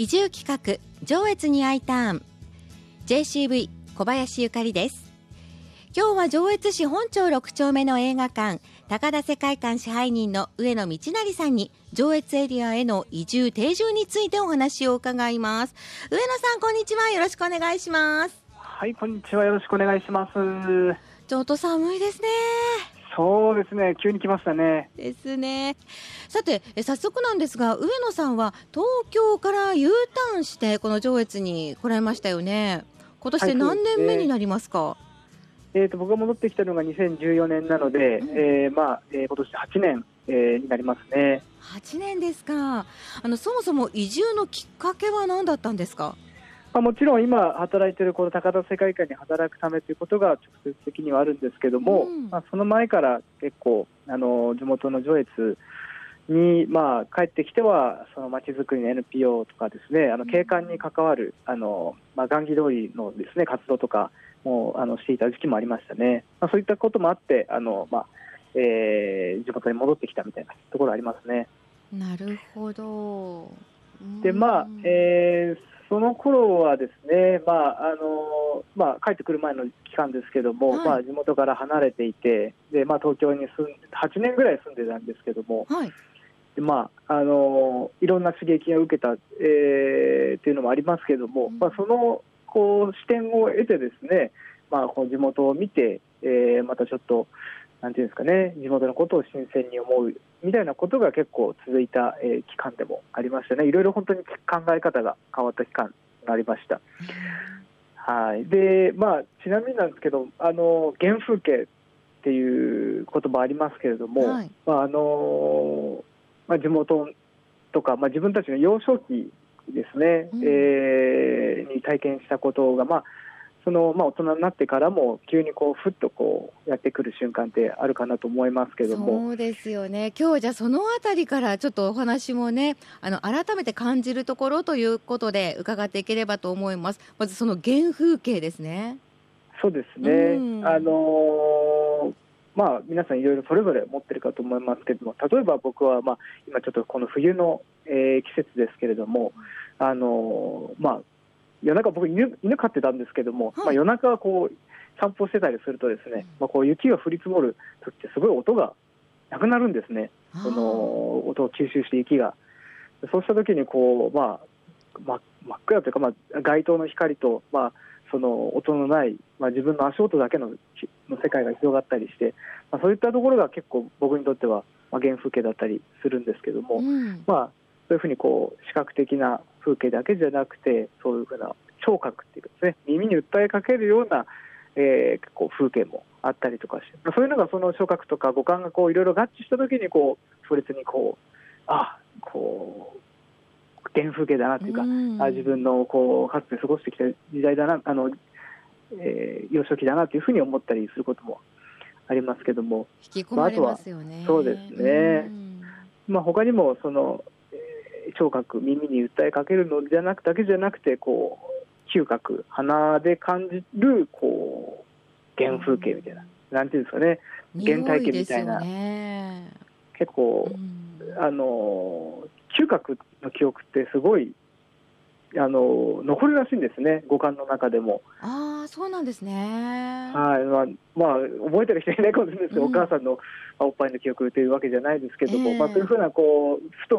移住企画上越に I ターン JCV 小林ゆかりです。今日は上越市本町6丁目の映画館高田世界館支配人の上野道成さんに上越エリアへの移住定住についてお話を伺います。上野さん、こんにちは。よろしくお願いします。はい、こんにちは。よろしくお願いします。ちょっと寒いですね。そうですね、急に来ましたね。ですね。さて、早速なんですが、上野さんは東京から U ターンしてこの上越に来られましたよね。今年で何年目になりますか？はい、僕が戻ってきたのが2014年なので、今年8年、になりますね。8年ですか。そもそも移住のきっかけは何だったんですか？もちろん今働いているこの高田世界館に働くためということが直接的にはあるんですけども、その前から結構地元の上越に、帰ってきてはその街づくりの NPO とかですね、景観に関わる雁木通りのですね活動とかもしていた時期もありましたね。そういったこともあって地元に戻ってきたみたいなところありますね。なるほど。でその頃はですね、帰ってくる前の期間ですけども、地元から離れていて、で、東京に8年ぐらい住んでたんですけども、でいろんな刺激を受けた、っていうのもありますけども、その視点を得てですね、この地元を見て、またちょっとなんていうんですかね、地元のことを新鮮に思うみたいなことが結構続いた、期間でもありましたね。いろいろ本当に考え方が変わった期間になりました。はい。で、ちなみになんですけど、原風景っていう言葉ありますけれども、地元とか、自分たちの幼少期ですね、に体験したことが、大人になってからも急にふっとやってくる瞬間ってあるかなと思いますけども。そうですよね。今日じゃあそのあたりからちょっとお話もね、改めて感じるところということで伺っていければと思います。まずその原風景ですね。そうですね。皆さんいろいろそれぞれ持ってるかと思いますけども、例えば僕は、今ちょっとこの冬の、季節ですけれども、夜中僕犬飼ってたんですけども、夜中散歩してたりするとですね、雪が降り積もる時ってすごい音がなくなるんですね。その音を吸収して雪が、そうした時に真っ暗というか、街灯の光と、その音のない、自分の足音だけの世界が広がったりして、そういったところが結構僕にとっては、原風景だったりするんですけども、そういうふうに視覚的な風景だけじゃなくて、そういうふうな聴覚っていうかですね、耳に訴えかけるような、風景もあったりとかして、そういうのがその聴覚とか五感がいろいろ合致した時にそれに原風景だなというか、自分のかつて過ごしてきた時代だな、幼少期だなというふうに思ったりすることもありますけども、引き込まれますよね。そうですね。他にもその聴覚、耳に訴えかけるのだけじゃなくて、嗅覚、鼻で感じる原風景みたいな、なんていうんですかね、原体験みたいな、結構、嗅覚の記憶ってすごい残るらしいんですね、五感の中でも。そうなんですね。覚えたりしていないかもしれないですけど、お母さんのおっぱいの記憶というわけじゃないですけども、そういうふうなふとした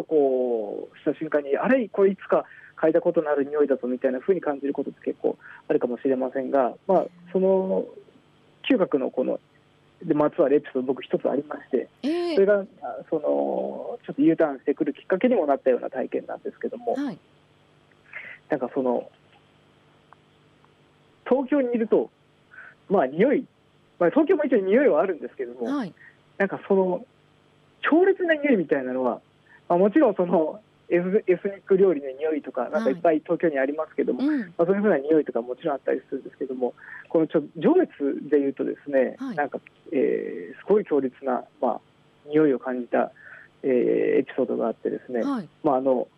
瞬間に、あれこれいつか嗅いだことのある匂いだぞみたいなふうに感じることって結構あるかもしれませんが、その嗅覚のまつわるエピソード僕一つありまして、それがちょっと U ターンしてくるきっかけにもなったような体験なんですけども、なんか東京にいると、匂い、東京も一応匂いはあるんですけども、なんか強烈な匂いみたいなのは、もちろんエスニック料理の匂いとか、なんかいっぱい東京にありますけども、そういうふうな匂いとかもちろんあったりするんですけども、上越でいうとですね、すごい強烈な、匂いを感じた、エピソードがあってですね、学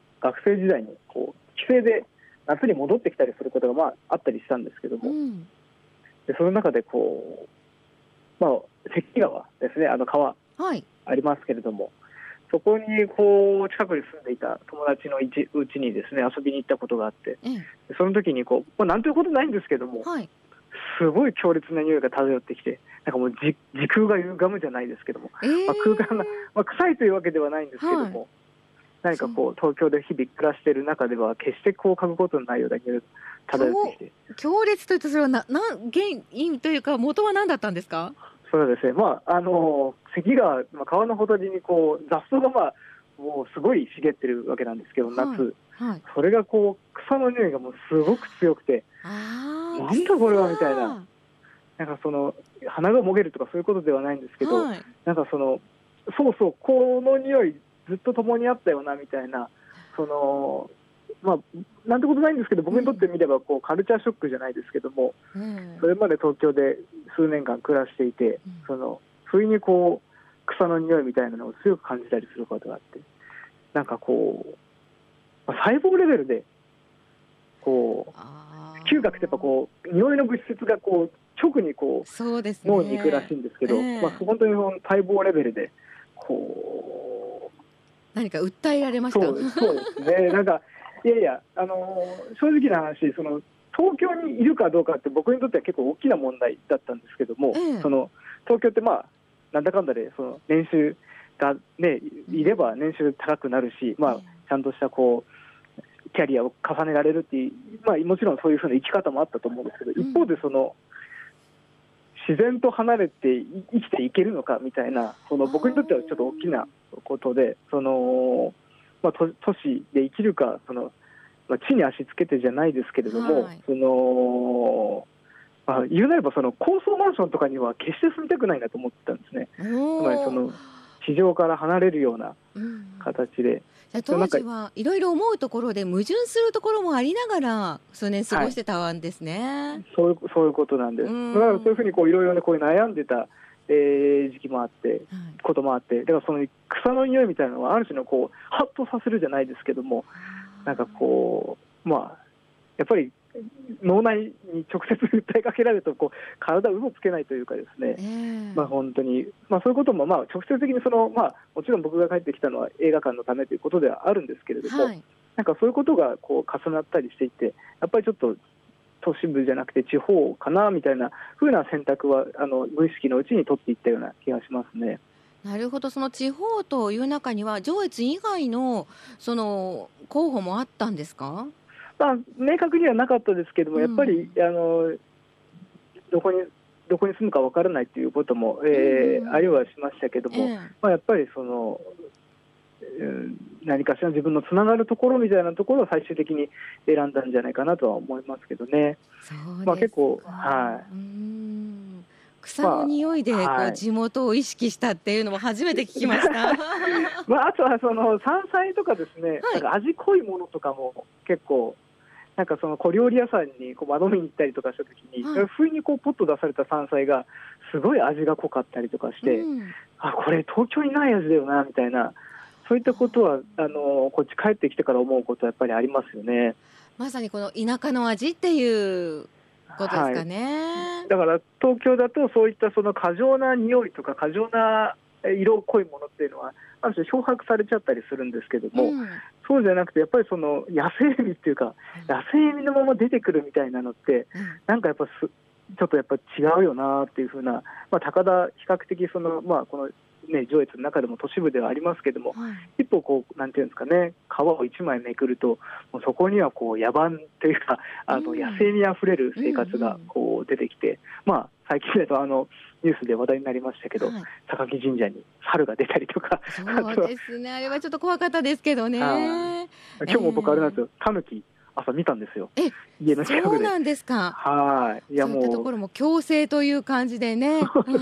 生時代に帰省で夏に戻ってきたりすることが、あったりしたんですけども、でその中で関川ですね、川ありますけれども、そこにこう近くに住んでいた友達のうちにですね遊びに行ったことがあって、その時にこう、なんということないんですけども、すごい強烈な匂いが漂ってきて、なんかもう時空が歪むじゃないですけども、空間が、臭いというわけではないんですけども、何かこう東京で日々暮らしている中では決してこう嗅ぐことのないような匂いが漂ってきて、強烈というとそれは原因というか元は何だったんですか？そうですね、咳が川のほとりにこう雑草がもうすごい茂ってるわけなんですけど、夏、それがこう草の匂いがもうすごく強くて、なんだこれはみたいな、なんかその鼻がもげるとかそういうことではないんですけど、なんかそのそうそうこの匂いずっと共にあったよなみたいな、そのなんてことないんですけど、僕にとってみればこうカルチャーショックじゃないですけども、それまで東京で数年間暮らしていて、その不意にこう草の匂いみたいなのを強く感じたりすることがあって、なんかこう細胞レベルでこう嗅覚ってやっぱこう匂いの物質がこう直にこう脳に行くらしいんですけど、本当に細胞レベルでこう何か訴えられました。そうですねなんかいや、正直な話、その東京にいるかどうかって僕にとっては結構大きな問題だったんですけども、その東京ってなんだかんだでその年収が、いれば年収高くなるし、ちゃんとしたこうキャリアを重ねられるっていう、もちろんそういうふうな生き方もあったと思うんですけど、一方でその自然と離れて生きていけるのかみたいな、その僕にとってはちょっと大きなことで、その都市で生きるか、その地に足つけてじゃないですけれども、その言うなればその高層マンションとかには決して住みたくないなと思ってたんですね。つまりその地上から離れるような形で、当時はいろいろ思うところで矛盾するところもありながら数年過ごしてたんですね。そういうことなんです。だからそういうふうにいろいろ悩んでた時期もあってこともあって、だからその草の匂いみたいなのはある種のこうハッとさせるじゃないですけども、なんかこうやっぱり脳内に直接訴えかけられるとこう体をうもつけないというかですね、本当に、そういうことも直接的にその、もちろん僕が帰ってきたのは映画館のためということではあるんですけれども、なんかそういうことがこう重なったりしていて、やっぱりちょっと都市部じゃなくて地方かなみたいな風な選択は無意識のうちに取っていったような気がしますね。なるほど。その地方という中には上越以外のその候補もあったんですか？明確にはなかったですけども、やっぱりどこに住むかわからないということも、ありはしましたけども、やっぱりその何かしら自分のつながるところみたいなところを最終的に選んだんじゃないかなとは思いますけどね。結構、草の匂いで地元を意識したっていうのも初めて聞きましたあとはその山菜とかですね、なんか味濃いものとかも結構なんかその小料理屋さんに窓見に行ったりとかした時に、不意にこうポッと出された山菜がすごい味が濃かったりとかして、これ東京にない味だよなみたいな、そういったことはこっち帰ってきてから思うことはやっぱりありますよね。まさにこの田舎の味っていうことですかね。だから東京だとそういったその過剰な匂いとか過剰な色濃いものっていうのはある種漂白されちゃったりするんですけども、そうじゃなくてやっぱりその野生味っていうか、野生味のまま出てくるみたいなのって、なんかやっぱちょっとやっぱ違うよなっていう風な、高田比較的そのこの上越の中でも都市部ではありますけども、一歩こうなんていうんですかね、皮を一枚めくるともうそこにはこう野蛮というか野生にあふれる生活がこう出てきて、最近だとニュースで話題になりましたけど、榊神社に猿が出たりとか。そうですねあれはちょっと怖かったですけどね。今日も僕あれなんですよ、狸朝見たんですよ、家の近くで。そうなんですか。いやもうそういったところも強制という感じでね感じ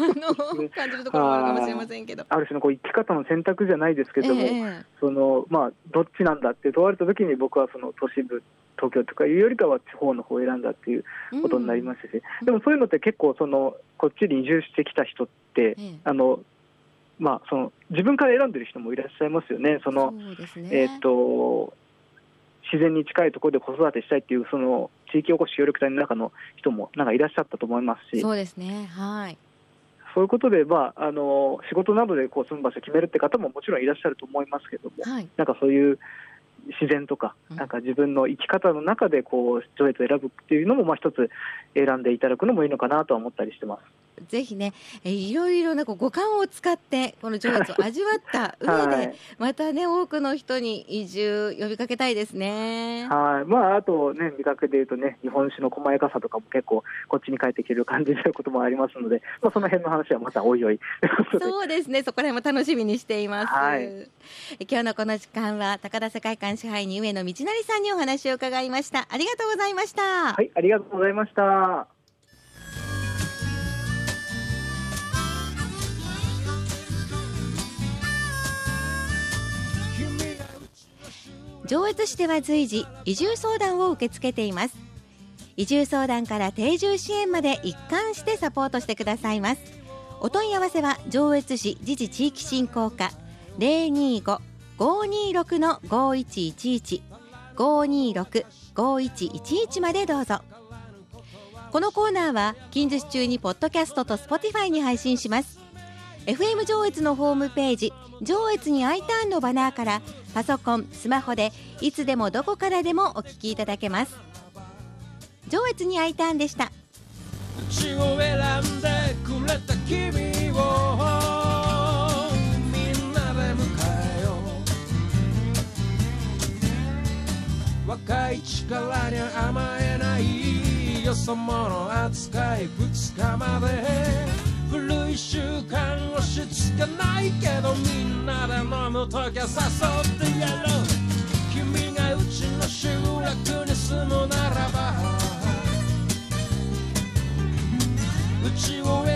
るところもあるかもしれませんけど、ある種のこう生き方の選択じゃないですけども、そのどっちなんだって問われた時に、僕はその都市部東京とかいうよりかは地方の方を選んだっていうことになりましたし、でもそういうのって結構そのこっちに移住してきた人って、その自分から選んでる人もいらっしゃいますよね。そのそうですね、自然に近いところで子育てしたいっていうその地域おこし協力隊の中の人もなんかいらっしゃったと思いますし。そうですね、そういうことで、仕事などでこう住む場所を決めるって方ももちろんいらっしゃると思いますけども、はい、なんかそういう自然とか、なんか自分の生き方の中でこうチョイスを選ぶっていうのも、一つ選んでいただくのもいいのかなとは思ったりしてます。ぜひね、いろいろな五感を使ってこのチョイスを味わった上で、はい、またね多くの人に移住呼びかけたいですね。はい、あとね、見かけでいうとね、日本酒の細やかさとかも結構こっちに帰ってきてる感じになることもありますので、その辺の話はまたおいおいそうですね、そこら辺も楽しみにしています。はい、今日のこの時間は高田社会館支配人上野道成さんにお話を伺いました。ありがとうございました。はい、ありがとうございました。上越市では随時移住相談を受け付けています。移住相談から定住支援まで一貫してサポートしてくださいます。お問い合わせは上越市自治地域振興課 025-526-5111 526-5111 までどうぞ。このコーナーは近日中にポッドキャストと Spotify に配信します。 FM 上越のホームページ上越に I ターンのバナーからパソコン、スマホでいつでもどこからでもお聞きいただけます。上越に I ターンでした。地を選んでくれた君を若い力に甘えないよそ者扱いぶつかまで古い習慣をしつけないけどみんなで飲むときは誘ってやろう。君がうちの集落に住むならばうちを